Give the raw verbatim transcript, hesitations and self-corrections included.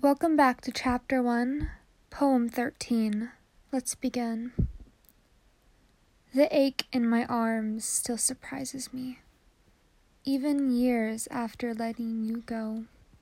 Welcome back to Chapter one, Poem thirteen. Let's begin. The ache in my arms still surprises me, even years after letting you go.